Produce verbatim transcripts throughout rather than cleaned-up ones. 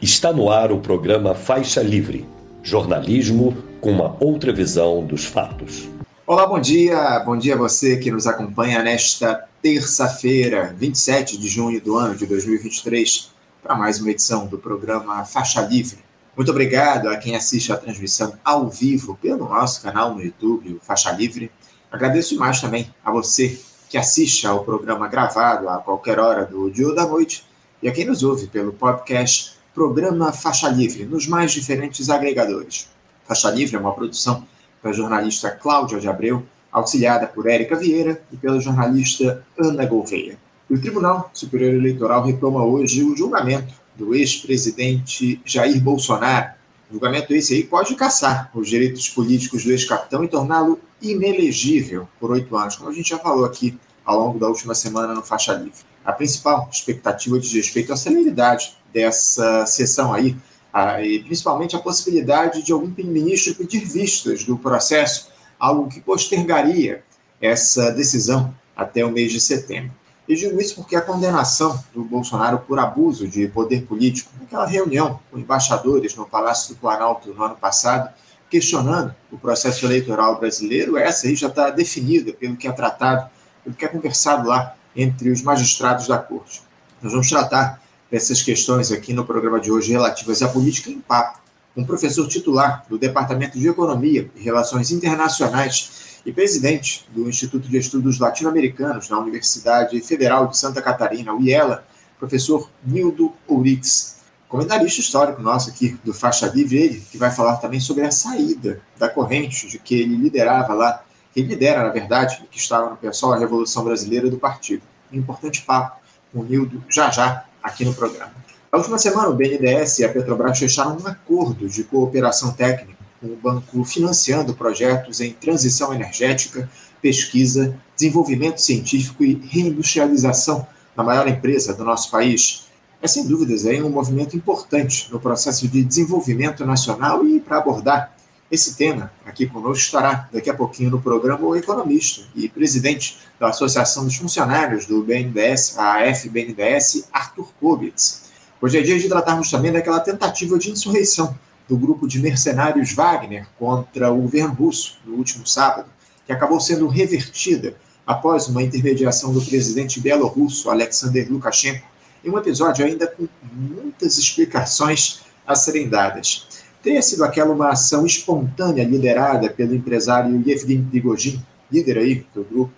Está no ar o programa Faixa Livre, jornalismo com uma outra visão dos fatos. Olá, bom dia. Bom dia a você que nos acompanha nesta terça-feira, vinte e sete de junho do ano de dois mil e vinte e três, para mais uma edição do programa Faixa Livre. Muito obrigado a quem assiste a transmissão ao vivo pelo nosso canal no YouTube, o Faixa Livre. Agradeço demais também a você que assiste ao programa gravado a qualquer hora do dia ou da noite e a quem nos ouve pelo podcast Programa Faixa Livre, nos mais diferentes agregadores. Faixa Livre é uma produção da jornalista Cláudia de Abreu, auxiliada por Érica Vieira e pela jornalista Ana Gouveia. E o Tribunal Superior Eleitoral retoma hoje o julgamento do ex-presidente Jair Bolsonaro. O julgamento esse aí pode caçar os direitos políticos do ex-capitão e torná-lo inelegível por oito anos, como a gente já falou aqui ao longo da última semana no Faixa Livre. A principal expectativa diz respeito à celeridade dessa sessão aí, e principalmente a possibilidade de algum ministro pedir vistas do processo, algo que postergaria essa decisão até o mês de setembro. E digo isso porque a condenação do Bolsonaro por abuso de poder político, naquela reunião com embaixadores no Palácio do Planalto no ano passado, questionando o processo eleitoral brasileiro, essa aí já está definida pelo que é tratado, pelo que é conversado lá entre os magistrados da corte. Nós vamos tratar dessas questões aqui no programa de hoje relativas à política em papo, com o professor titular do Departamento de Economia e Relações Internacionais e presidente do Instituto de Estudos Latino-Americanos da Universidade Federal de Santa Catarina, o IELA, professor Nildo Ouriques, comentarista histórico nosso aqui do Faixa Livre, ele que vai falar também sobre a saída da corrente de que ele liderava lá, que ele lidera, na verdade, que estava no PSOL, a Revolução Brasileira do partido. Um importante papo com o Nildo já já, aqui no programa. Na última semana, o B N D E S e a Petrobras fecharam um acordo de cooperação técnica com o banco financiando projetos em transição energética, pesquisa, desenvolvimento científico e reindustrialização na maior empresa do nosso país. É, sem dúvidas, é um movimento importante no processo de desenvolvimento nacional e, para abordar esse tema, aqui conosco estará, daqui a pouquinho no programa, o economista e presidente da Associação dos Funcionários do B N D E S, a F B N D E S, Arthur Kocher. Hoje é dia de tratarmos também daquela tentativa de insurreição do grupo de mercenários Wagner contra o governo russo no último sábado, que acabou sendo revertida após uma intermediação do presidente bielorrusso, Alexander Lukashenko, em um episódio ainda com muitas explicações a serem dadas. Teria sido aquela uma ação espontânea liderada pelo empresário Yevgeny Prigozhin, líder aí do grupo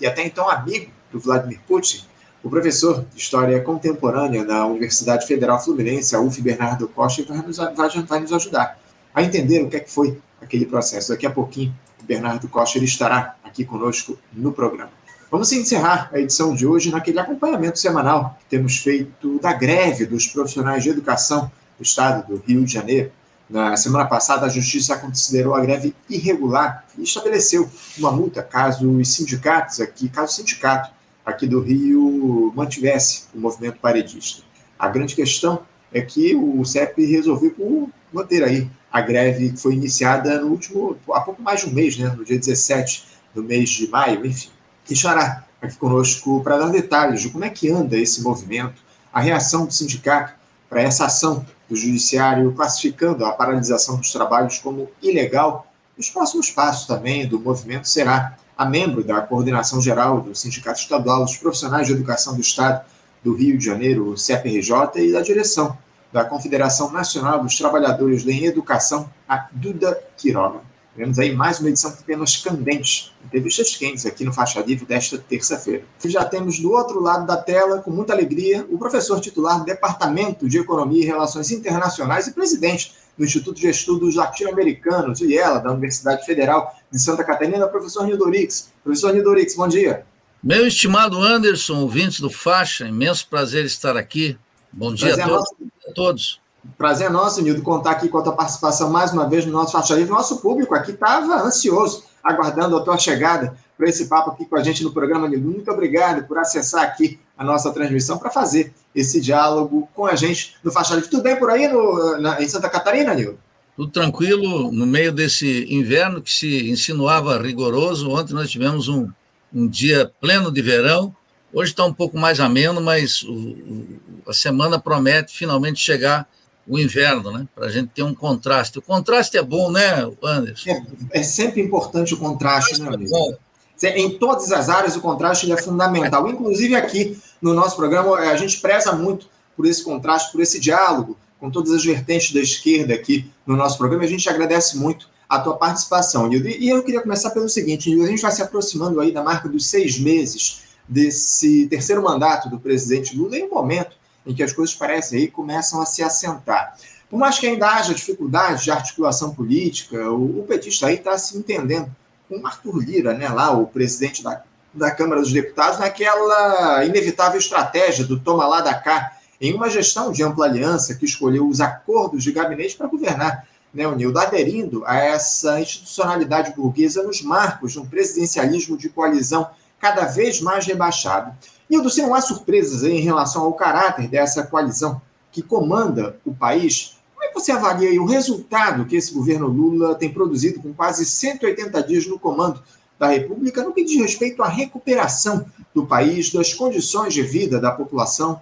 e até então amigo do Vladimir Putin? O professor de História Contemporânea na Universidade Federal Fluminense, a U F, Bernardo Kocher, vai nos, vai, vai nos ajudar a entender o que é que foi aquele processo. Daqui a pouquinho, o Bernardo Kocher estará aqui conosco no programa. Vamos encerrar a edição de hoje naquele acompanhamento semanal que temos feito da greve dos profissionais de educação do Estado do Rio de Janeiro. Na semana passada, a Justiça considerou a greve irregular e estabeleceu uma multa caso os sindicatos aqui, caso o sindicato aqui do Rio mantivesse o movimento paredista. A grande questão é que o C E P resolveu manter aí a greve que foi iniciada no último, há pouco mais de um mês, né, no dia dezessete do mês de maio, enfim. E estará aqui conosco para dar detalhes de como é que anda esse movimento, a reação do sindicato para essa ação do Judiciário, classificando a paralisação dos trabalhos como ilegal. Os próximos passos também do movimento será a membro da Coordenação Geral do Sindicato Estadual dos Profissionais de Educação do Estado do Rio de Janeiro, o C E P R J, e da direção da Confederação Nacional dos Trabalhadores em Educação, a Duda Quiroga. Tivemos aí mais uma edição com temas candentes, entrevistas quentes aqui no Faixa Livre desta terça-feira. Já temos do outro lado da tela, com muita alegria, o professor titular do Departamento de Economia e Relações Internacionais e presidente do Instituto de Estudos Latino-Americanos, o IELA, da Universidade Federal de Santa Catarina, professor Nildo Ouriques. Professor Nildo Ouriques, bom dia. Meu estimado Anderson, ouvintes do Faixa, imenso prazer estar aqui. Bom dia prazer a todos. A todos. Prazer é nosso, Nildo, contar aqui com a tua participação mais uma vez no nosso Faixa Livre. Nosso público aqui estava ansioso, aguardando a tua chegada para esse papo aqui com a gente no programa, Nildo. Muito obrigado por acessar aqui a nossa transmissão para fazer esse diálogo com a gente no Faixa Livre. Tudo bem por aí no, na, em Santa Catarina, Nildo? Tudo tranquilo, no meio desse inverno que se insinuava rigoroso. Ontem nós tivemos um, um dia pleno de verão. Hoje está um pouco mais ameno, mas o, o, a semana promete finalmente chegar o inverno, né? Para a gente ter um contraste. O contraste é bom, né, Anderson? É, é sempre importante o contraste, né, amigo? Em todas as áreas o contraste é fundamental. Inclusive aqui no nosso programa a gente preza muito por esse contraste, por esse diálogo com todas as vertentes da esquerda aqui no nosso programa. A gente agradece muito a tua participação, Nildo. E eu queria começar pelo seguinte, Nildo, a gente vai se aproximando aí da marca dos seis meses desse terceiro mandato do presidente Lula, em um momento em que as coisas parecem aí começam a se assentar. Por mais que ainda haja dificuldades de articulação política, o, o petista aí está se entendendo com Arthur Lira, né, lá, o presidente da, da Câmara dos Deputados, naquela inevitável estratégia do toma lá da cá, em uma gestão de ampla aliança que escolheu os acordos de gabinete para governar, né, o Nildo, aderindo a essa institucionalidade burguesa nos marcos de um presidencialismo de coalizão cada vez mais rebaixado. Nildo, se não há surpresas aí em relação ao caráter dessa coalizão que comanda o país, como é que você avalia aí o resultado que esse governo Lula tem produzido com quase cento e oitenta dias no comando da República no que diz respeito à recuperação do país, das condições de vida da população?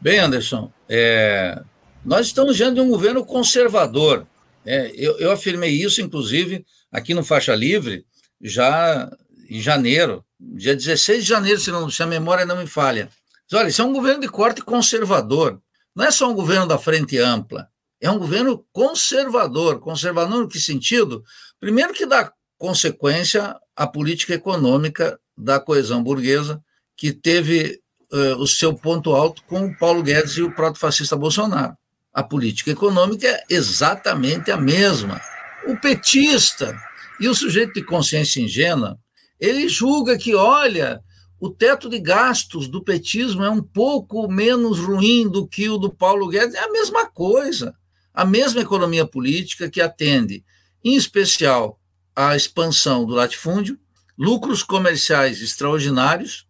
Bem, Anderson, é... nós estamos diante de um governo conservador. É, eu, eu afirmei isso, inclusive, aqui no Faixa Livre, já em janeiro, dia dezesseis de janeiro, se, não, se a memória não me falha. Mas, olha, isso é um governo de corte conservador. Não é só um governo da frente ampla, é um governo conservador. Conservador no que sentido? Primeiro que dá consequência à política econômica da coesão burguesa, que teve uh, o seu ponto alto com o Paulo Guedes e o proto-fascista Bolsonaro. A política econômica é exatamente a mesma. O petista e o sujeito de consciência ingênua, ele julga que, olha, o teto de gastos do petismo é um pouco menos ruim do que o do Paulo Guedes. É a mesma coisa, a mesma economia política que atende, em especial, à expansão do latifúndio, lucros comerciais extraordinários,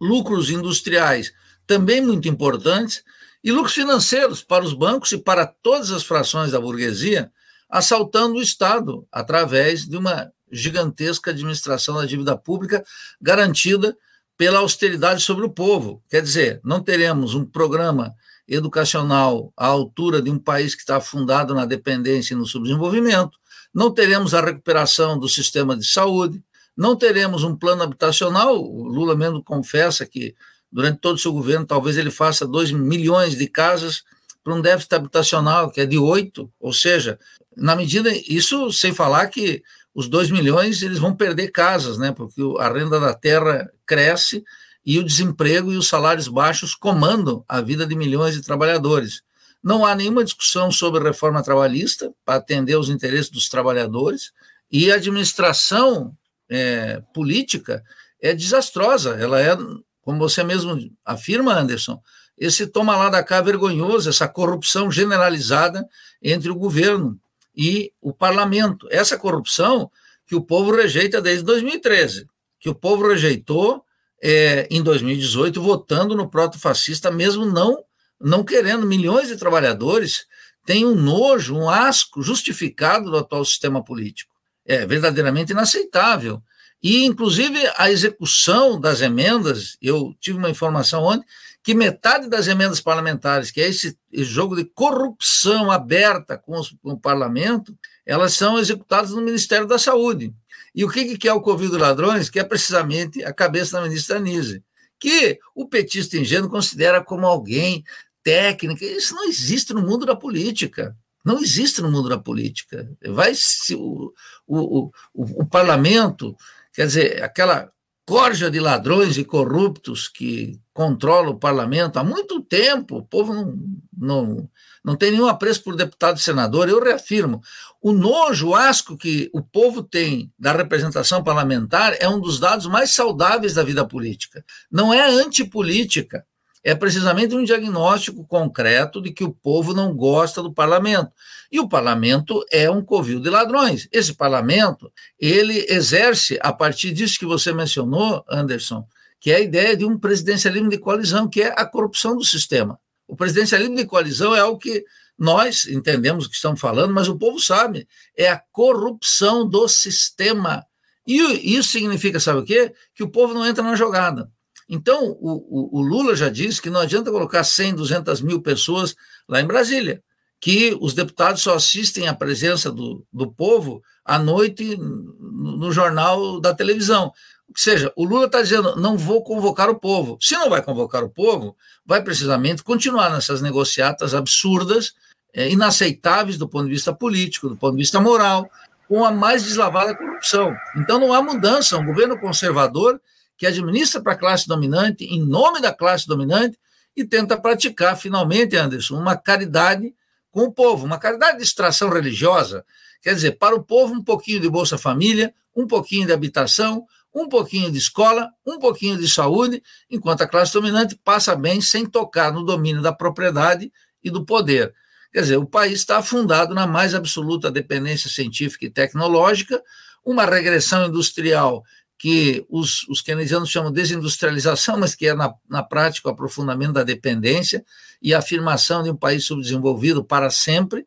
lucros industriais também muito importantes, e lucros financeiros para os bancos e para todas as frações da burguesia, assaltando o Estado através de uma gigantesca administração da dívida pública garantida pela austeridade sobre o povo. Quer dizer, não teremos um programa educacional à altura de um país que está afundado na dependência e no subdesenvolvimento, não teremos a recuperação do sistema de saúde, não teremos um plano habitacional. O Lula mesmo confessa que durante todo o seu governo, talvez ele faça dois milhões de casas para um déficit habitacional, que é de oito, ou seja, na medida, isso sem falar que os dois milhões eles vão perder casas, né, porque a renda da terra cresce e o desemprego e os salários baixos comandam a vida de milhões de trabalhadores. Não há nenhuma discussão sobre reforma trabalhista para atender aos interesses dos trabalhadores, e a administração é, política é desastrosa, ela é... Como você mesmo afirma, Anderson, esse toma lá da cá vergonhoso, essa corrupção generalizada entre o governo e o parlamento. Essa corrupção que o povo rejeita desde dois mil e treze, que o povo rejeitou é, em dois mil e dezoito, votando no proto-fascista, mesmo não, não querendo. Milhões de trabalhadores têm um nojo, um asco justificado do atual sistema político. É verdadeiramente inaceitável. E, inclusive, a execução das emendas, eu tive uma informação ontem, que metade das emendas parlamentares, que é esse jogo de corrupção aberta com, os, com o parlamento, elas são executadas no Ministério da Saúde. E o que, que é o Covil dos Ladrões? Que é precisamente a cabeça da ministra Anísio, que o petista ingênuo considera como alguém técnica. Isso não existe no mundo da política. Não existe no mundo da política. Vai se o, o, o, o parlamento... Quer dizer, aquela corja de ladrões e corruptos que controla o parlamento há muito tempo, o povo não, não, não tem nenhum apreço por deputado e senador. Eu reafirmo, o nojo, o asco que o povo tem da representação parlamentar é um dos dados mais saudáveis da vida política. Não é antipolítica, é precisamente um diagnóstico concreto de que o povo não gosta do parlamento. E o parlamento é um covil de ladrões. Esse parlamento, ele exerce, a partir disso que você mencionou, Anderson, que é a ideia de um presidencialismo de coalizão, que é a corrupção do sistema. O presidencialismo de coalizão é algo que nós entendemos que estamos falando, mas o povo sabe, é a corrupção do sistema. E isso significa, sabe o quê? Que o povo não entra na jogada. Então, o, o, o Lula já disse que não adianta colocar cem, duzentas mil pessoas lá em Brasília, que os deputados só assistem à presença do, do povo à noite no, no jornal da televisão. Ou seja, o Lula está dizendo, não vou convocar o povo. Se não vai convocar o povo, vai precisamente continuar nessas negociatas absurdas, é, inaceitáveis do ponto de vista político, do ponto de vista moral, com a mais deslavada corrupção. Então não há mudança, um governo conservador que administra para a classe dominante, em nome da classe dominante, e tenta praticar, finalmente, Anderson, uma caridade com o povo, uma caridade de extração religiosa, quer dizer, para o povo um pouquinho de Bolsa Família, um pouquinho de habitação, um pouquinho de escola, um pouquinho de saúde, enquanto a classe dominante passa bem sem tocar no domínio da propriedade e do poder. Quer dizer, o país está afundado na mais absoluta dependência científica e tecnológica, uma regressão industrial que os, os keynesianos chamam de desindustrialização, mas que é, na, na prática, o aprofundamento da dependência e a afirmação de um país subdesenvolvido para sempre,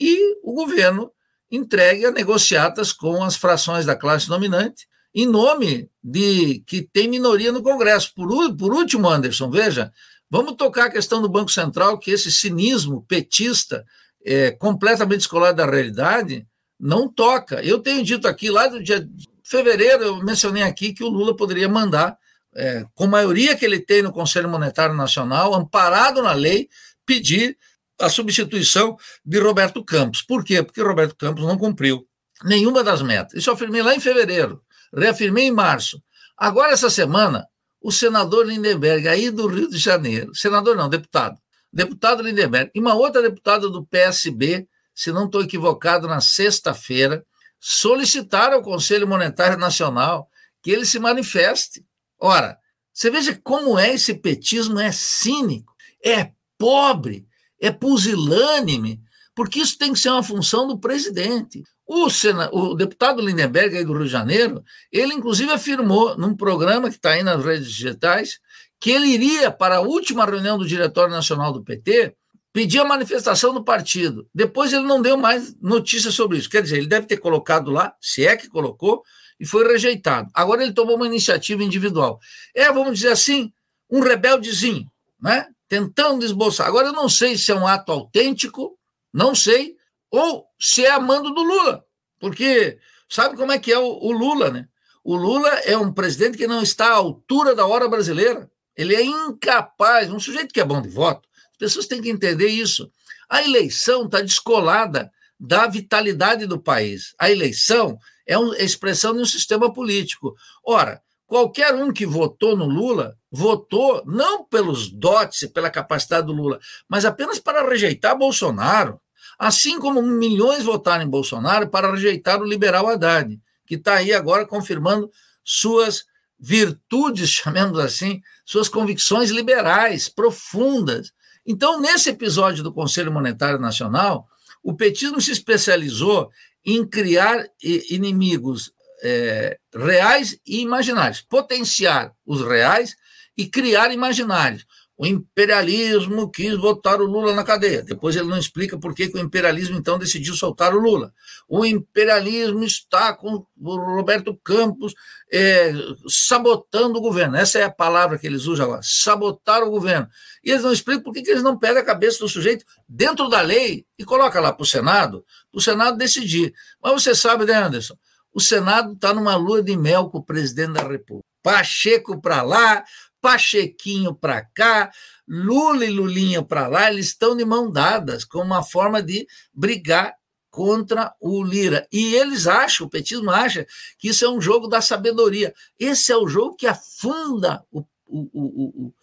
e o governo entregue a negociatas com as frações da classe dominante, em nome de que tem minoria no Congresso. Por, por último, Anderson, veja, vamos tocar a questão do Banco Central, que esse cinismo petista, é, completamente descolado da realidade, não toca. Eu tenho dito aqui, lá do dia de fevereiro, eu mencionei aqui que o Lula poderia mandar, é, com a maioria que ele tem no Conselho Monetário Nacional, amparado na lei, pedir a substituição de Roberto Campos. Por quê? Porque Roberto Campos não cumpriu nenhuma das metas. Isso eu afirmei lá em fevereiro. Reafirmei em março. Agora, essa semana, o senador Lindenberg, aí do Rio de Janeiro, senador não, deputado, deputado Lindenberg, e uma outra deputada do P S B, se não estou equivocado, na sexta-feira, solicitaram ao Conselho Monetário Nacional que ele se manifeste. Ora, você veja como é esse petismo, é cínico, é pobre, é pusilânime, porque isso tem que ser uma função do presidente. O, Sena, o deputado Lindenberg, aí do Rio de Janeiro, ele inclusive afirmou, num programa que está aí nas redes digitais, que ele iria para a última reunião do Diretório Nacional do P T pedir a manifestação do partido. Depois ele não deu mais notícias sobre isso. Quer dizer, ele deve ter colocado lá, se é que colocou, e foi rejeitado. Agora ele tomou uma iniciativa individual. É, vamos dizer assim, um rebeldezinho, né? Tentando esboçar. Agora eu não sei se é um ato autêntico, não sei, ou se é a mando do Lula, porque sabe como é que é o, o Lula, né? O Lula é um presidente que não está à altura da hora brasileira, ele é incapaz, um sujeito que é bom de voto, as pessoas têm que entender isso. A eleição está descolada da vitalidade do país, a eleição é, um, é expressão de um sistema político. Ora, qualquer um que votou no Lula, votou não pelos dotes e pela capacidade do Lula, mas apenas para rejeitar Bolsonaro. Assim como milhões votaram em Bolsonaro para rejeitar o liberal Haddad, que está aí agora confirmando suas virtudes, chamemos assim, suas convicções liberais profundas. Então, nesse episódio do Conselho Monetário Nacional, o petismo se especializou em criar inimigos é, reais e imaginários, potenciar os reais e criar imaginários. O imperialismo quis botar o Lula na cadeia. Depois ele não explica por que, que o imperialismo, então, decidiu soltar o Lula. O imperialismo está com o Roberto Campos é, sabotando o governo. Essa é a palavra que eles usam agora, sabotar o governo. E eles não explicam por que, que eles não pegam a cabeça do sujeito dentro da lei e colocam lá para o Senado, para o Senado decidir. Mas você sabe, né, Anderson? O Senado está numa lua de mel com o presidente da República. Pacheco para lá, Pachequinho para cá, Lula e Lulinha para lá, eles estão de mão dadas como uma forma de brigar contra o Lira. E eles acham, o petismo acha, que isso é um jogo da sabedoria. Esse é o jogo que afunda o, o, o, o,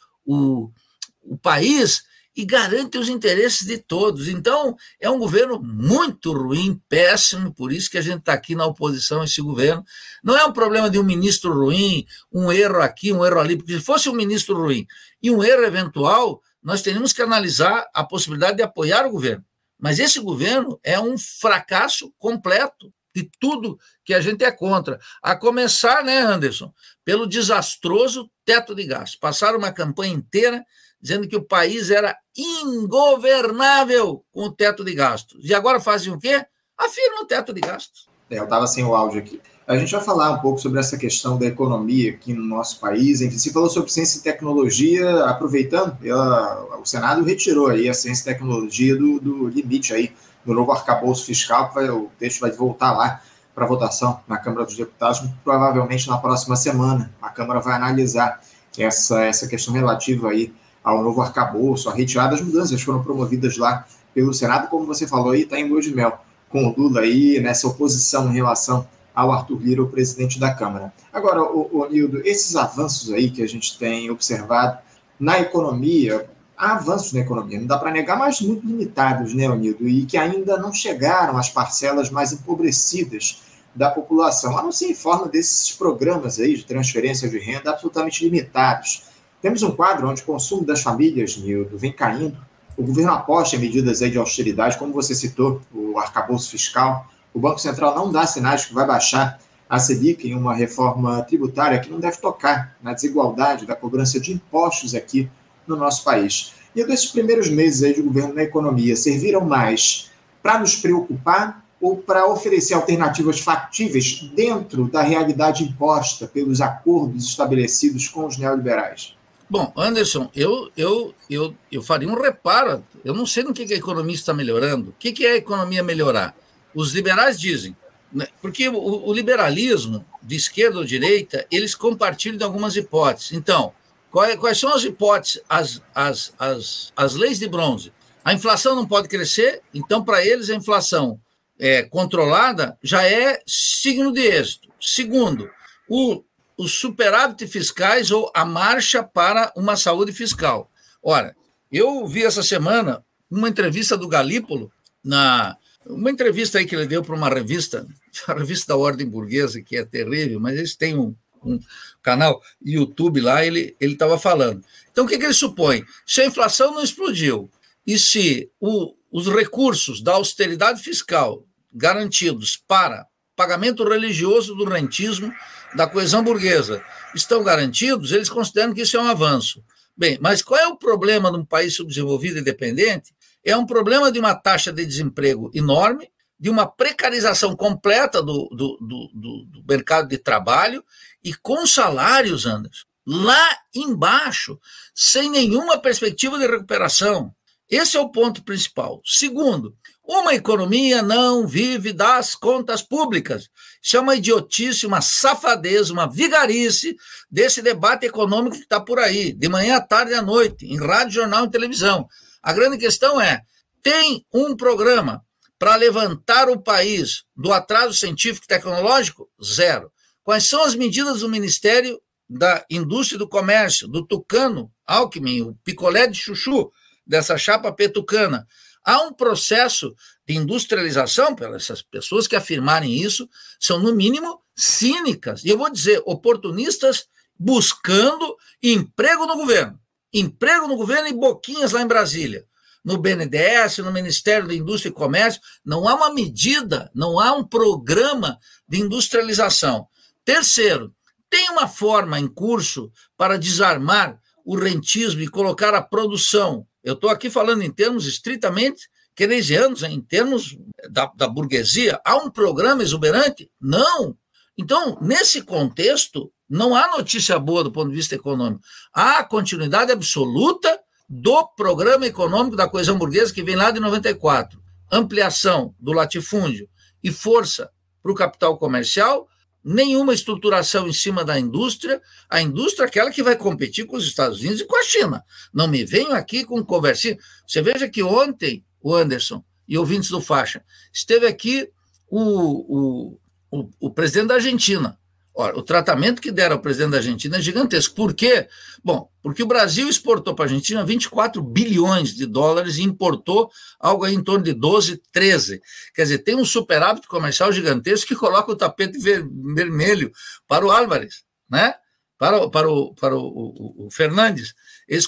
o, o país e garante os interesses de todos. Então, é um governo muito ruim, péssimo, por isso que a gente está aqui na oposição a esse governo. Não é um problema de um ministro ruim, um erro aqui, um erro ali, porque se fosse um ministro ruim e um erro eventual, nós teríamos que analisar a possibilidade de apoiar o governo. Mas esse governo é um fracasso completo de tudo que a gente é contra. A começar, né, Anderson, pelo desastroso teto de gastos. Passaram uma campanha inteira dizendo que o país era ingovernável com o teto de gastos. E agora fazem o quê? Afirmam o teto de gastos. É, eu estava sem o áudio aqui. A gente vai falar um pouco sobre essa questão da economia aqui no nosso país. Enfim, se falou sobre ciência e tecnologia, aproveitando, ela, o Senado retirou aí a ciência e tecnologia do, do limite aí, do novo arcabouço fiscal, que vai, o texto vai voltar lá para votação na Câmara dos Deputados, provavelmente na próxima semana. A Câmara vai analisar essa, essa questão relativa aí ao novo arcabouço, a retirada das mudanças foram promovidas lá pelo Senado, como você falou aí, está em lua de mel com o Lula aí, nessa oposição em relação ao Arthur Lira, o presidente da Câmara. Agora, o Nildo, esses avanços aí que a gente tem observado na economia, há avanços na economia, não dá para negar, mas muito limitados, né, Nildo, e que ainda não chegaram às parcelas mais empobrecidas da população, a não ser em forma desses programas aí de transferência de renda absolutamente limitados. Temos um quadro onde o consumo das famílias, Nildo, vem caindo, o governo aposta em medidas aí de austeridade, como você citou, o arcabouço fiscal, o Banco Central não dá sinais que vai baixar a Selic em uma reforma tributária que não deve tocar na desigualdade da cobrança de impostos aqui no nosso país. E desses primeiros meses aí de governo na economia, serviram mais para nos preocupar ou para oferecer alternativas factíveis dentro da realidade imposta pelos acordos estabelecidos com os neoliberais? Bom, Anderson, eu, eu, eu, eu faria um reparo. Eu não sei no que, que a economia está melhorando. O que, que é a economia melhorar? Os liberais dizem, né? Porque o, o liberalismo, de esquerda ou direita, eles compartilham de algumas hipóteses. Então, quais, quais são as hipóteses, as, as, as, as leis de bronze? A inflação não pode crescer, então, para eles, a inflação é, controlada já é signo de êxito. Segundo, o, os superávit fiscais ou a marcha para uma saúde fiscal. Ora, eu vi essa semana uma entrevista do Galípolo na... Uma entrevista aí que ele deu para uma revista, a revista da Ordem Burguesa, que é terrível, mas eles têm um, um canal YouTube lá, ele ele estava falando. Então, o que, que ele supõe? Se a inflação não explodiu e se o, os recursos da austeridade fiscal garantidos para pagamento religioso do rentismo, da coesão burguesa, estão garantidos, eles consideram que isso é um avanço. Bem, mas qual é o problema num país subdesenvolvido e dependente? É um problema de uma taxa de desemprego enorme, de uma precarização completa do, do, do, do mercado de trabalho e com salários, Anderson, lá embaixo, sem nenhuma perspectiva de recuperação. Esse é o ponto principal. Segundo, uma economia não vive das contas públicas. Isso é uma idiotice, uma safadeza, uma vigarice desse debate econômico que está por aí, de manhã à tarde e à noite, em rádio, jornal e televisão. A grande questão é, tem um programa para levantar o país do atraso científico e tecnológico? Zero. Quais são as medidas do Ministério da Indústria e do Comércio, do Tucano, Alckmin, o picolé de chuchu dessa chapa petucana? Há um processo de industrialização, pelas essas pessoas que afirmarem isso, são no mínimo cínicas, e eu vou dizer, oportunistas buscando emprego no governo. Emprego no governo e boquinhas lá em Brasília. No B N D E S, no Ministério da Indústria e Comércio, não há uma medida, não há um programa de industrialização. Terceiro, tem uma forma em curso para desarmar o rentismo e colocar a produção. Eu estou aqui falando em termos estritamente keynesianos, em termos da, da burguesia. Há um programa exuberante? Não. Então, nesse contexto, não há notícia boa do ponto de vista econômico. Há continuidade absoluta do programa econômico da coesão burguesa que vem lá de noventa e quatro. Ampliação do latifúndio e força para o capital comercial, nenhuma estruturação em cima da indústria, a indústria é aquela que vai competir com os Estados Unidos e com a China. Não me venham aqui com conversinha. Você veja que ontem o Anderson e ouvintes do Faixa esteve aqui o, o, o, o presidente da Argentina. Ora, o tratamento que deram ao presidente da Argentina é gigantesco. Por quê? Bom, porque o Brasil exportou para a Argentina vinte e quatro bilhões de dólares e importou algo aí em torno de doze, treze. Quer dizer, tem um superávit comercial gigantesco que coloca o tapete vermelho para o Álvares, né? para, para, o, para o, o, o Fernandes. Eles,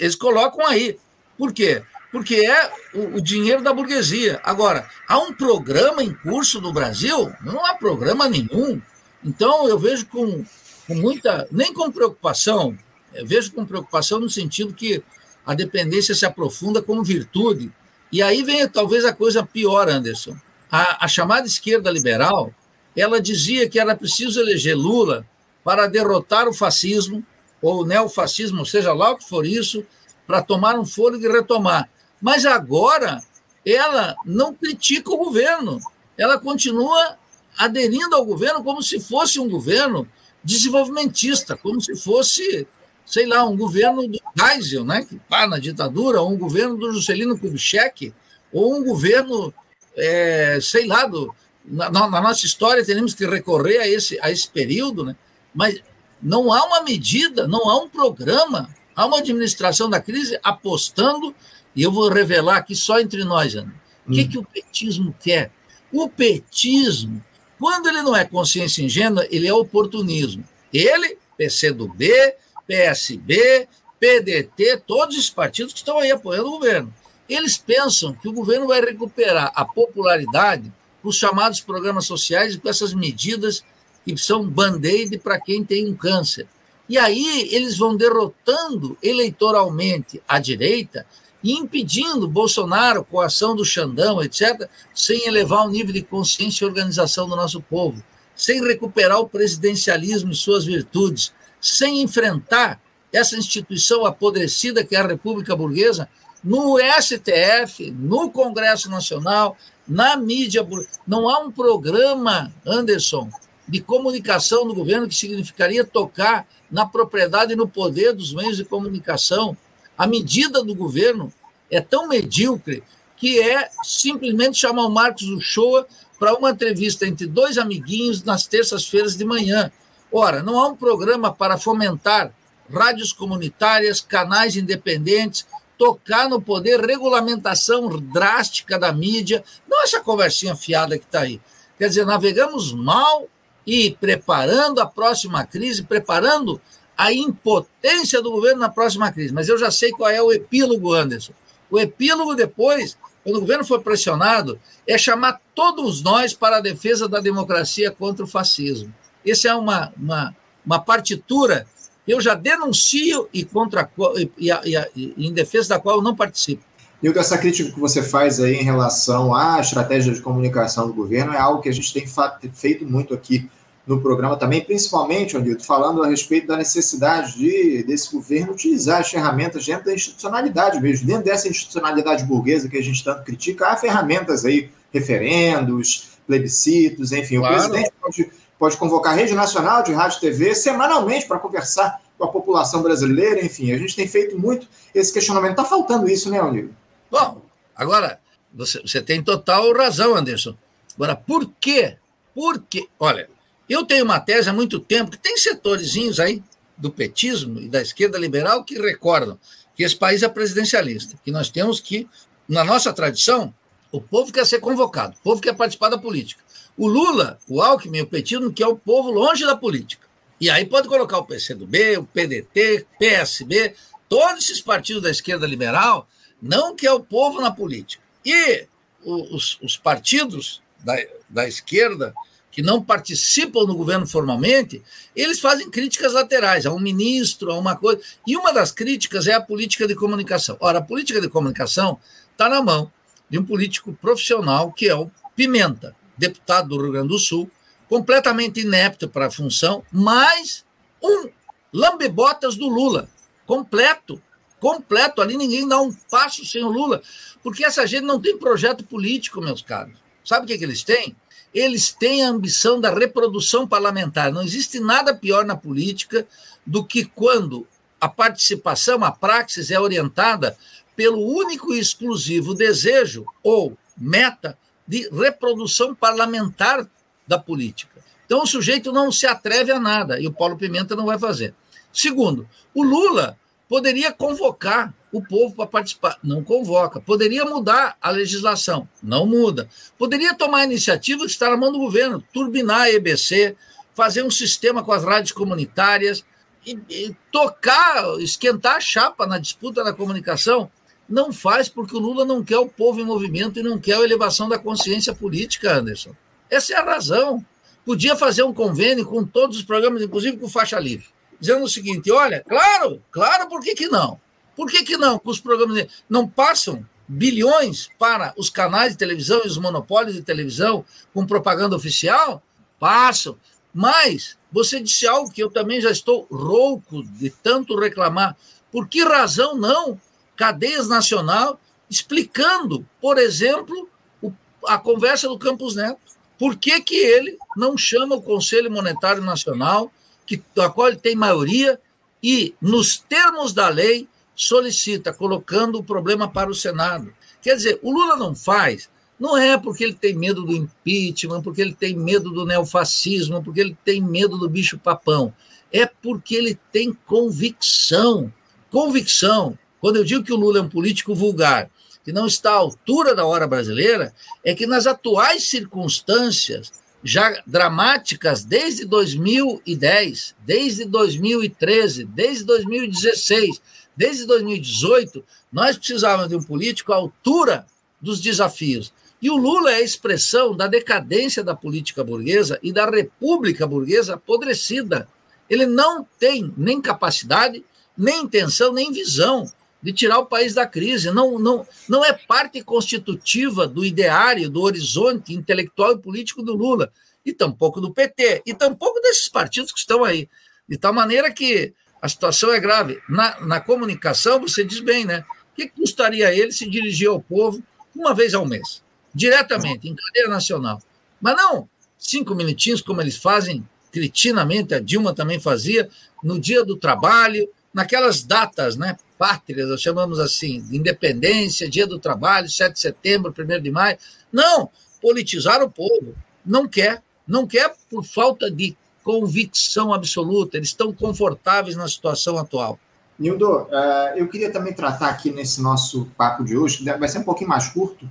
eles colocam aí. Por quê? Porque é o, o dinheiro da burguesia. Agora, há um programa em curso no Brasil? Não há programa nenhum. Então, eu vejo com, com muita... Nem com preocupação, eu vejo com preocupação no sentido que a dependência se aprofunda como virtude. E aí vem talvez a coisa pior, Anderson. a, a chamada esquerda liberal, ela dizia que era preciso eleger Lula para derrotar o fascismo, ou o neofascismo, seja lá o que for isso, para tomar um fôlego e retomar. Mas agora ela não critica o governo, ela continua aderindo ao governo como se fosse um governo desenvolvimentista, como se fosse, sei lá, um governo do Geisel, né, que está na ditadura, ou um governo do Juscelino Kubitschek, ou um governo, é, sei lá, do, na, na nossa história teremos que recorrer a esse, a esse período, né? Mas não há uma medida, não há um programa, há uma administração da crise apostando, e eu vou revelar aqui só entre nós, Ana, o que, hum. que o petismo quer? O petismo, quando ele não é consciência ingênua, ele é oportunismo. Ele, P C do B, P S B, P D T, todos os partidos que estão aí apoiando o governo, eles pensam que o governo vai recuperar a popularidade com os chamados programas sociais e com essas medidas que são band-aid para quem tem um câncer. E aí eles vão derrotando eleitoralmente a direita e impedindo Bolsonaro, com a ação do Xandão, etcétera, sem elevar o nível de consciência e organização do nosso povo, sem recuperar o presidencialismo e suas virtudes, sem enfrentar essa instituição apodrecida que é a República Burguesa, no S T F, no Congresso Nacional, na mídia burguesa. Não há um programa, Anderson, de comunicação do governo que significaria tocar na propriedade e no poder dos meios de comunicação. A medida do governo é tão medíocre que é simplesmente chamar o Marcos Uchoa para uma entrevista entre dois amiguinhos nas terças-feiras de manhã. Ora, não há um programa para fomentar rádios comunitárias, canais independentes, tocar no poder, regulamentação drástica da mídia, não essa conversinha fiada que está aí. Quer dizer, navegamos mal e preparando a próxima crise, preparando a impotência do governo na próxima crise. Mas eu já sei qual é o epílogo, Anderson. O epílogo depois, quando o governo for pressionado, é chamar todos nós para a defesa da democracia contra o fascismo. Essa é uma, uma, uma partitura que eu já denuncio e, contra, e, e, e em defesa da qual eu não participo. E essa crítica que você faz aí em relação à estratégia de comunicação do governo é algo que a gente tem feito muito aqui no programa também, principalmente, Nildo, falando a respeito da necessidade de, desse governo utilizar as ferramentas dentro da institucionalidade mesmo, dentro dessa institucionalidade burguesa que a gente tanto critica, há ferramentas aí, referendos, plebiscitos, enfim, claro. O presidente pode, pode convocar a rede nacional de rádio e T V semanalmente para conversar com a população brasileira, enfim, a gente tem feito muito esse questionamento. Está faltando isso, né, Nildo? Bom, agora, você, você tem total razão, Anderson. Agora, por quê? Por quê? Olha, eu tenho uma tese há muito tempo, que tem setorzinhos aí do petismo e da esquerda liberal que recordam que esse país é presidencialista, que nós temos que, na nossa tradição, o povo quer ser convocado, o povo quer participar da política. O Lula, o Alckmin, o petismo, que é o povo longe da política. E aí pode colocar o P C do B, o P D T, P S B, todos esses partidos da esquerda liberal não quer o povo na política. E os, os partidos da, da esquerda que não participam no governo formalmente, eles fazem críticas laterais a um ministro, a uma coisa. E uma das críticas é a política de comunicação. Ora, a política de comunicação está na mão de um político profissional que é o Pimenta, deputado do Rio Grande do Sul, completamente inepto para a função, mas um lambebotas do Lula, completo, completo. Ali ninguém dá um passo sem o Lula, porque essa gente não tem projeto político, meus caros. Sabe o que, é que eles têm? Eles têm a ambição da reprodução parlamentar. Não existe nada pior na política do que quando a participação, a praxis, é orientada pelo único e exclusivo desejo ou meta de reprodução parlamentar da política. Então, o sujeito não se atreve a nada, e o Paulo Pimenta não vai fazer. Segundo, o Lula poderia convocar o povo para participar, não convoca. Poderia mudar a legislação, não muda. Poderia tomar a iniciativa que está na mão do governo, turbinar a E B C, fazer um sistema com as rádios comunitárias, e, e tocar, esquentar a chapa na disputa da comunicação. Não faz porque o Lula não quer o povo em movimento e não quer a elevação da consciência política, Anderson. Essa é a razão. Podia fazer um convênio com todos os programas, inclusive com Faixa Livre, dizendo o seguinte: olha, claro, claro, por que que não? Por que que não? Com os programas não passam bilhões para os canais de televisão e os monopólios de televisão com propaganda oficial? Passam. Mas você disse algo que eu também já estou rouco de tanto reclamar. Por que razão não cadeias nacional explicando, por exemplo, o, a conversa do Campos Neto? Por que que ele não chama o Conselho Monetário Nacional, que, da qual ele tem maioria, e, nos termos da lei, solicita, colocando o problema para o Senado? Quer dizer, o Lula não faz, não é porque ele tem medo do impeachment, porque ele tem medo do neofascismo, porque ele tem medo do bicho-papão, é porque ele tem convicção. Convicção. Quando eu digo que o Lula é um político vulgar, que não está à altura da hora brasileira, é que nas atuais circunstâncias, já dramáticas desde dois mil e dez, desde dois mil e treze, desde dois mil e dezesseis, desde dois mil e dezoito, nós precisávamos de um político à altura dos desafios. E o Lula é a expressão da decadência da política burguesa e da república burguesa apodrecida. Ele não tem nem capacidade, nem intenção, nem visão de tirar o país da crise. Não, não, não é parte constitutiva do ideário, do horizonte intelectual e político do Lula, e tampouco do P T, e tampouco desses partidos que estão aí. De tal maneira que a situação é grave. Na, na comunicação, você diz bem, né? O que custaria ele se dirigir ao povo uma vez ao mês, diretamente, em cadeia nacional? Mas não cinco minutinhos, como eles fazem cretinamente, a Dilma também fazia, no dia do trabalho, naquelas datas, né, pátrias, nós chamamos assim, de independência, dia do trabalho, sete de setembro, primeiro de maio. Não, politizar o povo. Não quer, não quer por falta de convicção absoluta, eles estão confortáveis na situação atual. Nildo, eu queria também tratar aqui nesse nosso papo de hoje, que vai ser um pouquinho mais curto,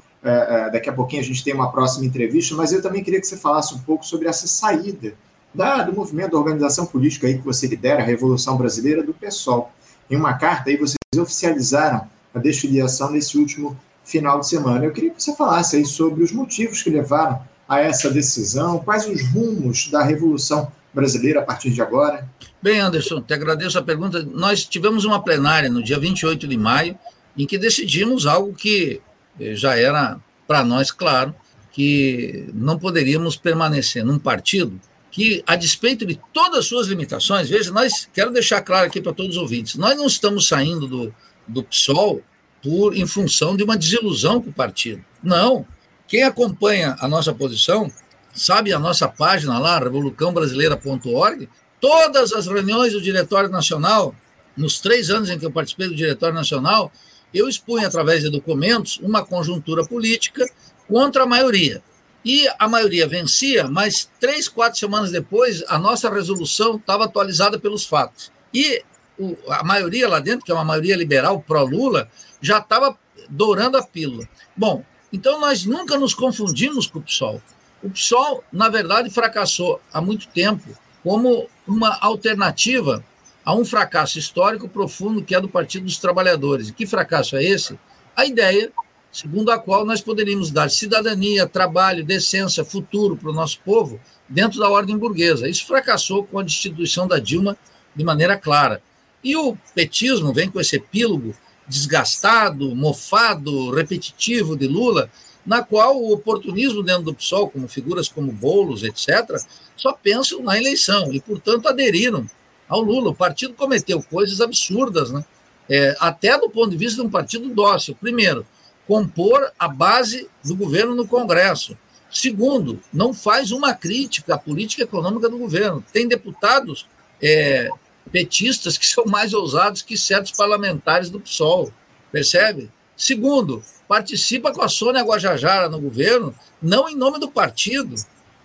daqui a pouquinho a gente tem uma próxima entrevista, mas eu também queria que você falasse um pouco sobre essa saída da, do movimento, da organização política aí que você lidera, a Revolução Brasileira, do PSOL. Em uma carta aí vocês oficializaram a desfiliação nesse último final de semana. Eu queria que você falasse aí sobre os motivos que levaram a essa decisão, quais os rumos da Revolução Brasileira a partir de agora? Bem, Anderson, te agradeço a pergunta. Nós tivemos uma plenária no dia vinte e oito de maio, em que decidimos algo que já era para nós claro, que não poderíamos permanecer num partido que, a despeito de todas as suas limitações, veja, nós, quero deixar claro aqui para todos os ouvintes, nós não estamos saindo do, do PSOL por, em função de uma desilusão com o partido. Não. Quem acompanha a nossa posição sabe, a nossa página lá, revolução brasileira ponto org, todas as reuniões do Diretório Nacional, nos três anos em que eu participei do Diretório Nacional, eu expunha, através de documentos, uma conjuntura política contra a maioria. E a maioria vencia, mas três, quatro semanas depois, a nossa resolução estava atualizada pelos fatos. E o, a maioria lá dentro, que é uma maioria liberal pró-Lula, já estava dourando a pílula. Bom, então nós nunca nos confundimos com o PSOL. O PSOL, na verdade, fracassou há muito tempo como uma alternativa a um fracasso histórico profundo que é do Partido dos Trabalhadores. E que fracasso é esse? A ideia segundo a qual nós poderíamos dar cidadania, trabalho, decência, futuro para o nosso povo dentro da ordem burguesa. Isso fracassou com a destituição da Dilma de maneira clara. E o petismo vem com esse epílogo desgastado, mofado, repetitivo de Lula, na qual o oportunismo dentro do PSOL, como figuras como Boulos, etcétera, só pensam na eleição e, portanto, aderiram ao Lula. O partido cometeu coisas absurdas, né? É, até do ponto de vista de um partido dócil. Primeiro, compor a base do governo no Congresso. Segundo, não faz uma crítica à política econômica do governo. Tem deputados é, petistas que são mais ousados que certos parlamentares do PSOL, percebe? Segundo, participa com a Sônia Guajajara no governo, não em nome do partido.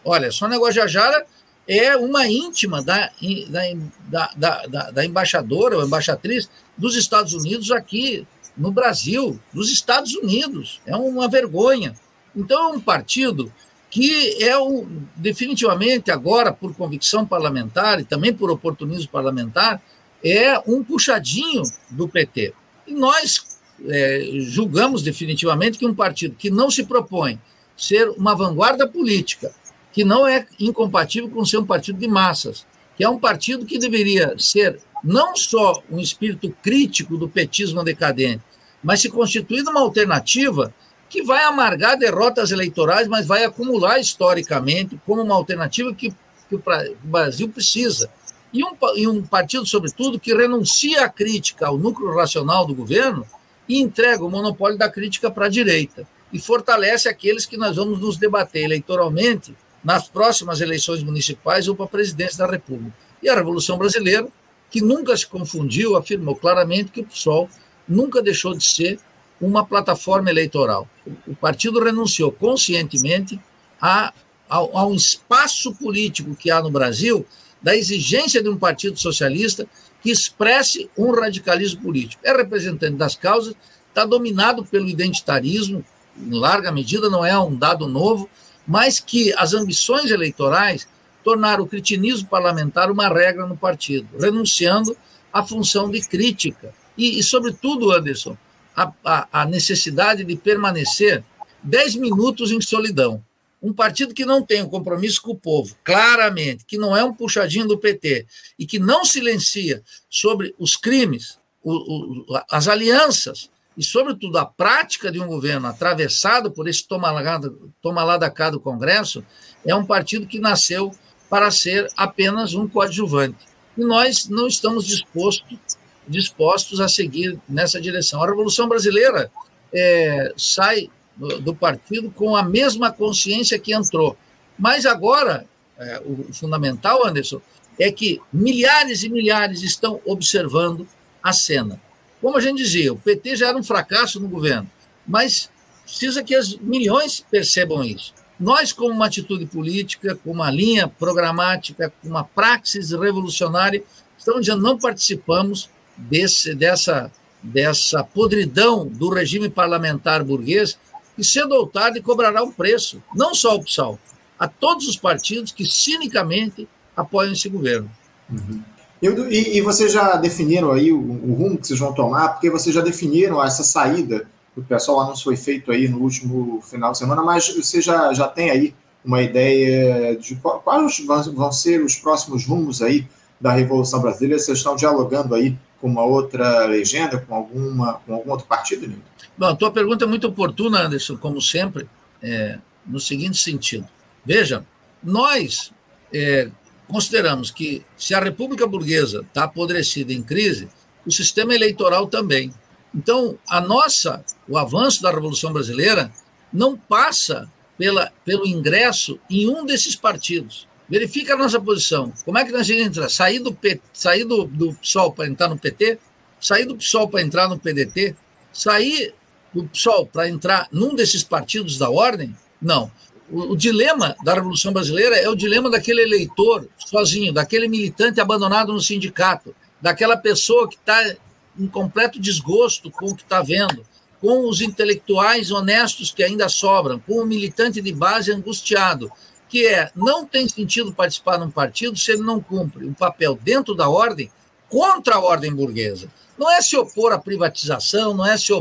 Olha, a Sônia Guajajara é uma íntima da, da, da, da, da embaixadora ou embaixatriz dos Estados Unidos aqui no Brasil, dos Estados Unidos. É uma vergonha. Então, é um partido que é o, definitivamente agora, por convicção parlamentar e também por oportunismo parlamentar, é um puxadinho do P T. E nós É, julgamos definitivamente que um partido que não se propõe ser uma vanguarda política, que não é incompatível com ser um partido de massas, que é um partido que deveria ser não só um espírito crítico do petismo decadente, mas se constituindo uma alternativa que vai amargar derrotas eleitorais, mas vai acumular historicamente como uma alternativa que, que o Brasil precisa. E um, e um partido, sobretudo, que renuncia à crítica ao núcleo racional do governo e entrega o monopólio da crítica para a direita e fortalece aqueles que nós vamos nos debater eleitoralmente nas próximas eleições municipais ou para a presidência da República. E a Revolução Brasileira, que nunca se confundiu, afirmou claramente que o PSOL nunca deixou de ser uma plataforma eleitoral. O partido renunciou conscientemente a, a, a um espaço político que há no Brasil da exigência de um partido socialista que expresse um radicalismo político. É representante das causas, está dominado pelo identitarismo, em larga medida não é um dado novo, mas que as ambições eleitorais tornaram o cretinismo parlamentar uma regra no partido, renunciando à função de crítica. E, e sobretudo, Anderson, a, a, a necessidade de permanecer dez minutos em solidão. Um partido que não tem um compromisso com o povo, claramente, que não é um puxadinho do P T e que não silencia sobre os crimes, o, o, as alianças e, sobretudo, a prática de um governo atravessado por esse toma lá, toma lá da cá do Congresso, é um partido que nasceu para ser apenas um coadjuvante. E nós não estamos disposto, dispostos a seguir nessa direção. A Revolução Brasileira é, sai... do partido com a mesma consciência que entrou. Mas agora, é, o fundamental, Anderson, é que milhares e milhares estão observando a cena. Como a gente dizia, o P T já era um fracasso no governo, mas precisa que as milhões percebam isso. Nós, com uma atitude política, com uma linha programática, com uma praxis revolucionária, estamos dizendo, não participamos desse, dessa, dessa podridão do regime parlamentar burguês, e cedo ou tarde cobrará um preço, não só o PSOL, a todos os partidos que cinicamente apoiam esse governo. Uhum. Eu, e, e vocês já definiram aí o, o rumo que vocês vão tomar, porque vocês já definiram essa saída, o pessoal anúncio foi feito aí no último final de semana, mas você já, já tem aí uma ideia de quais vão ser os próximos rumos aí da Revolução Brasileira? Vocês estão dialogando aí com uma outra legenda, com, alguma, com algum outro partido, Nildo? Bom, a tua pergunta é muito oportuna, Anderson, como sempre, é, no seguinte sentido. Veja, nós é, consideramos que se a República Burguesa está apodrecida em crise, o sistema eleitoral também. Então, a nossa, o avanço da Revolução Brasileira não passa pela, pelo ingresso em um desses partidos. Verifica a nossa posição. Como é que nós vamos entrar? Sair do, P, sair do, do PSOL para entrar no P T? Sair do PSOL para entrar no P D T? Sair do PSOL para entrar num desses partidos da ordem? Não. O, o dilema da Revolução Brasileira é o dilema daquele eleitor sozinho, daquele militante abandonado no sindicato, daquela pessoa que está em completo desgosto com o que está vendo, com os intelectuais honestos que ainda sobram, com o militante de base angustiado, que é, não tem sentido participar de um partido se ele não cumpre um papel dentro da ordem, contra a ordem burguesa. Não é se opor à privatização, não é se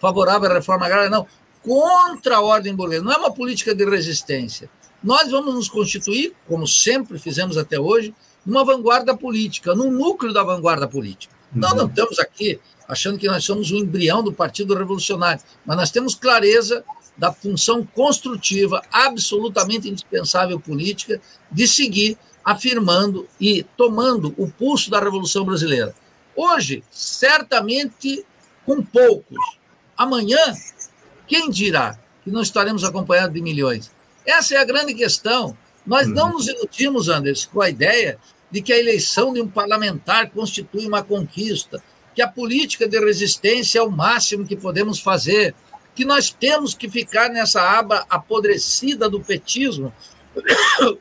favorável à reforma agrária, não. Contra a ordem burguesa. Não é uma política de resistência. Nós vamos nos constituir, como sempre fizemos até hoje, numa vanguarda política, num núcleo da vanguarda política. Uhum. Nós não estamos aqui achando que nós somos o embrião do Partido Revolucionário, mas nós temos clareza da função construtiva, absolutamente indispensável política, de seguir afirmando e tomando o pulso da Revolução Brasileira. Hoje, certamente com poucos. Amanhã, quem dirá que não estaremos acompanhados de milhões? Essa é a grande questão. Nós hum. não nos iludimos, Anderson, com a ideia de que a eleição de um parlamentar constitui uma conquista, que a política de resistência é o máximo que podemos fazer, que nós temos que ficar nessa aba apodrecida do petismo,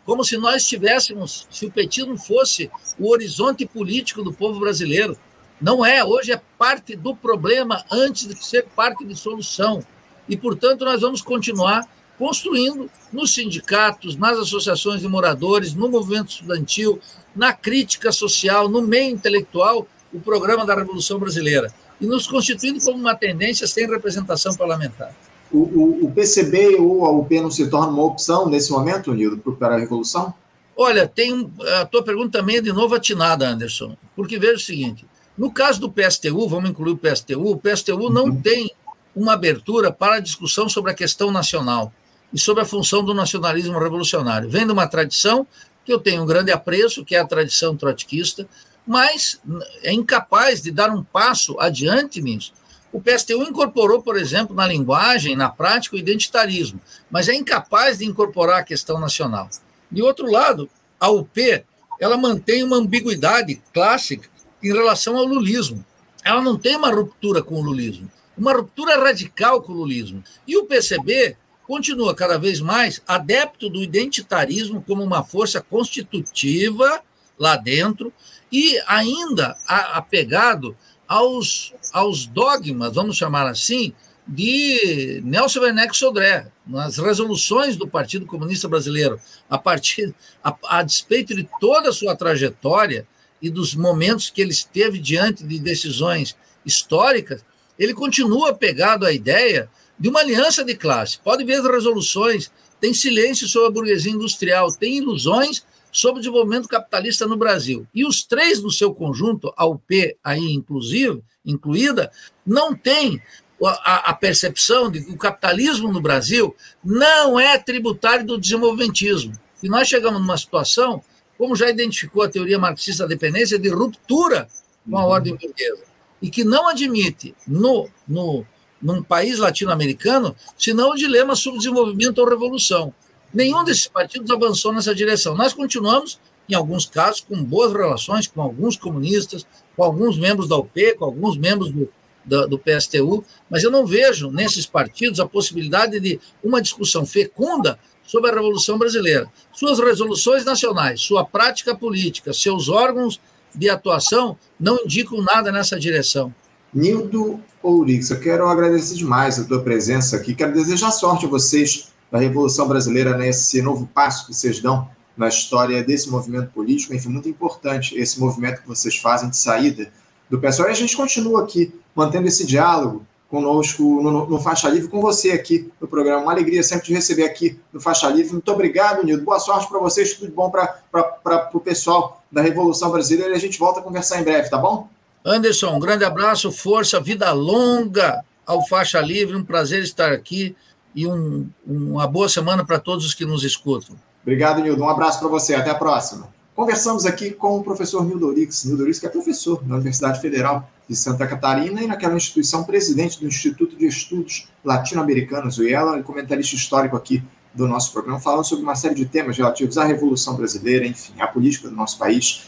como se nós tivéssemos, se o petismo fosse o horizonte político do povo brasileiro. Não é, hoje é parte do problema antes de ser parte de solução. E, portanto, nós vamos continuar construindo nos sindicatos, nas associações de moradores, no movimento estudantil, na crítica social, no meio intelectual, o programa da Revolução Brasileira, e nos constituindo como uma tendência sem representação parlamentar. O, o, o P C B ou a U P não se torna uma opção nesse momento, Nildo, para a Revolução? Olha, tem um, a tua pergunta também é de novo atinada, Anderson, porque veja o seguinte, No caso do P S T U, vamos incluir o P S T U, o P S T U não tem uma abertura para a discussão sobre a questão nacional e sobre a função do nacionalismo revolucionário. Vem de uma tradição que eu tenho um grande apreço, que é a tradição trotskista, mas é incapaz de dar um passo adiante nisso. O P S T U incorporou, por exemplo, na linguagem, na prática, o identitarismo, mas é incapaz de incorporar a questão nacional. De outro lado, a U P, ela mantém uma ambiguidade clássica em relação ao lulismo. Ela não tem uma ruptura com o lulismo, uma ruptura radical com o lulismo. E o P C B continua cada vez mais adepto do identitarismo como uma força constitutiva lá dentro e ainda apegado aos, aos dogmas, vamos chamar assim, de Nelson Werneck Sodré, nas resoluções do Partido Comunista Brasileiro, a, partir, a, a despeito de toda a sua trajetória e dos momentos que ele esteve diante de decisões históricas, ele continua apegado à ideia de uma aliança de classe. Pode ver as resoluções, tem silêncio sobre a burguesia industrial, tem ilusões sobre o desenvolvimento capitalista no Brasil. E os três no seu conjunto, a U P aí inclusive, incluída, não tem a, a percepção de que o capitalismo no Brasil não é tributário do desenvolvimentismo. E nós chegamos numa situação, como já identificou a teoria marxista da dependência, de ruptura com a ordem burguesa, e que não admite no... no num país latino-americano, senão o dilema subdesenvolvimento ou revolução. Nenhum desses partidos avançou nessa direção. Nós continuamos, em alguns casos, com boas relações com alguns comunistas, com alguns membros da U P, com alguns membros do, da, do P S T U, mas eu não vejo nesses partidos a possibilidade de uma discussão fecunda sobre a Revolução Brasileira. Suas resoluções nacionais, sua prática política, seus órgãos de atuação não indicam nada nessa direção. Nildo Ouriques, eu quero agradecer demais a tua presença aqui, quero desejar sorte a vocês da Revolução Brasileira, nesse novo passo que vocês dão na história desse movimento político, enfim, muito importante esse movimento que vocês fazem de saída do pessoal, e a gente continua aqui, mantendo esse diálogo conosco no, no Faixa Livre, com você aqui no programa, uma alegria sempre te receber aqui no Faixa Livre, muito obrigado, Nildo, boa sorte para vocês, tudo de bom para o pessoal da Revolução Brasileira, e a gente volta a conversar em breve, tá bom? Anderson, um grande abraço, força, vida longa ao Faixa Livre, um prazer estar aqui e um, uma boa semana para todos os que nos escutam. Obrigado, Nildo, um abraço para você, até a próxima. Conversamos aqui com o professor Nildo Ouriques, Nildo Ouriques que é professor da Universidade Federal de Santa Catarina e naquela instituição presidente do Instituto de Estudos Latino-Americanos, o I E L A, e comentarista histórico aqui do nosso programa, falando sobre uma série de temas relativos à Revolução Brasileira, enfim, à política do nosso país.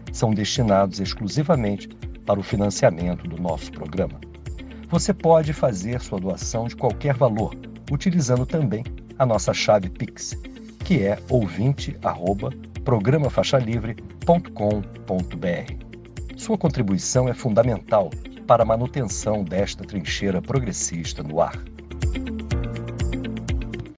são destinados exclusivamente para o financiamento do nosso programa. Você pode fazer sua doação de qualquer valor, utilizando também a nossa chave Pix, que é ouvinte arroba programa faixa livre ponto com ponto br. Sua contribuição é fundamental para a manutenção desta trincheira progressista no ar.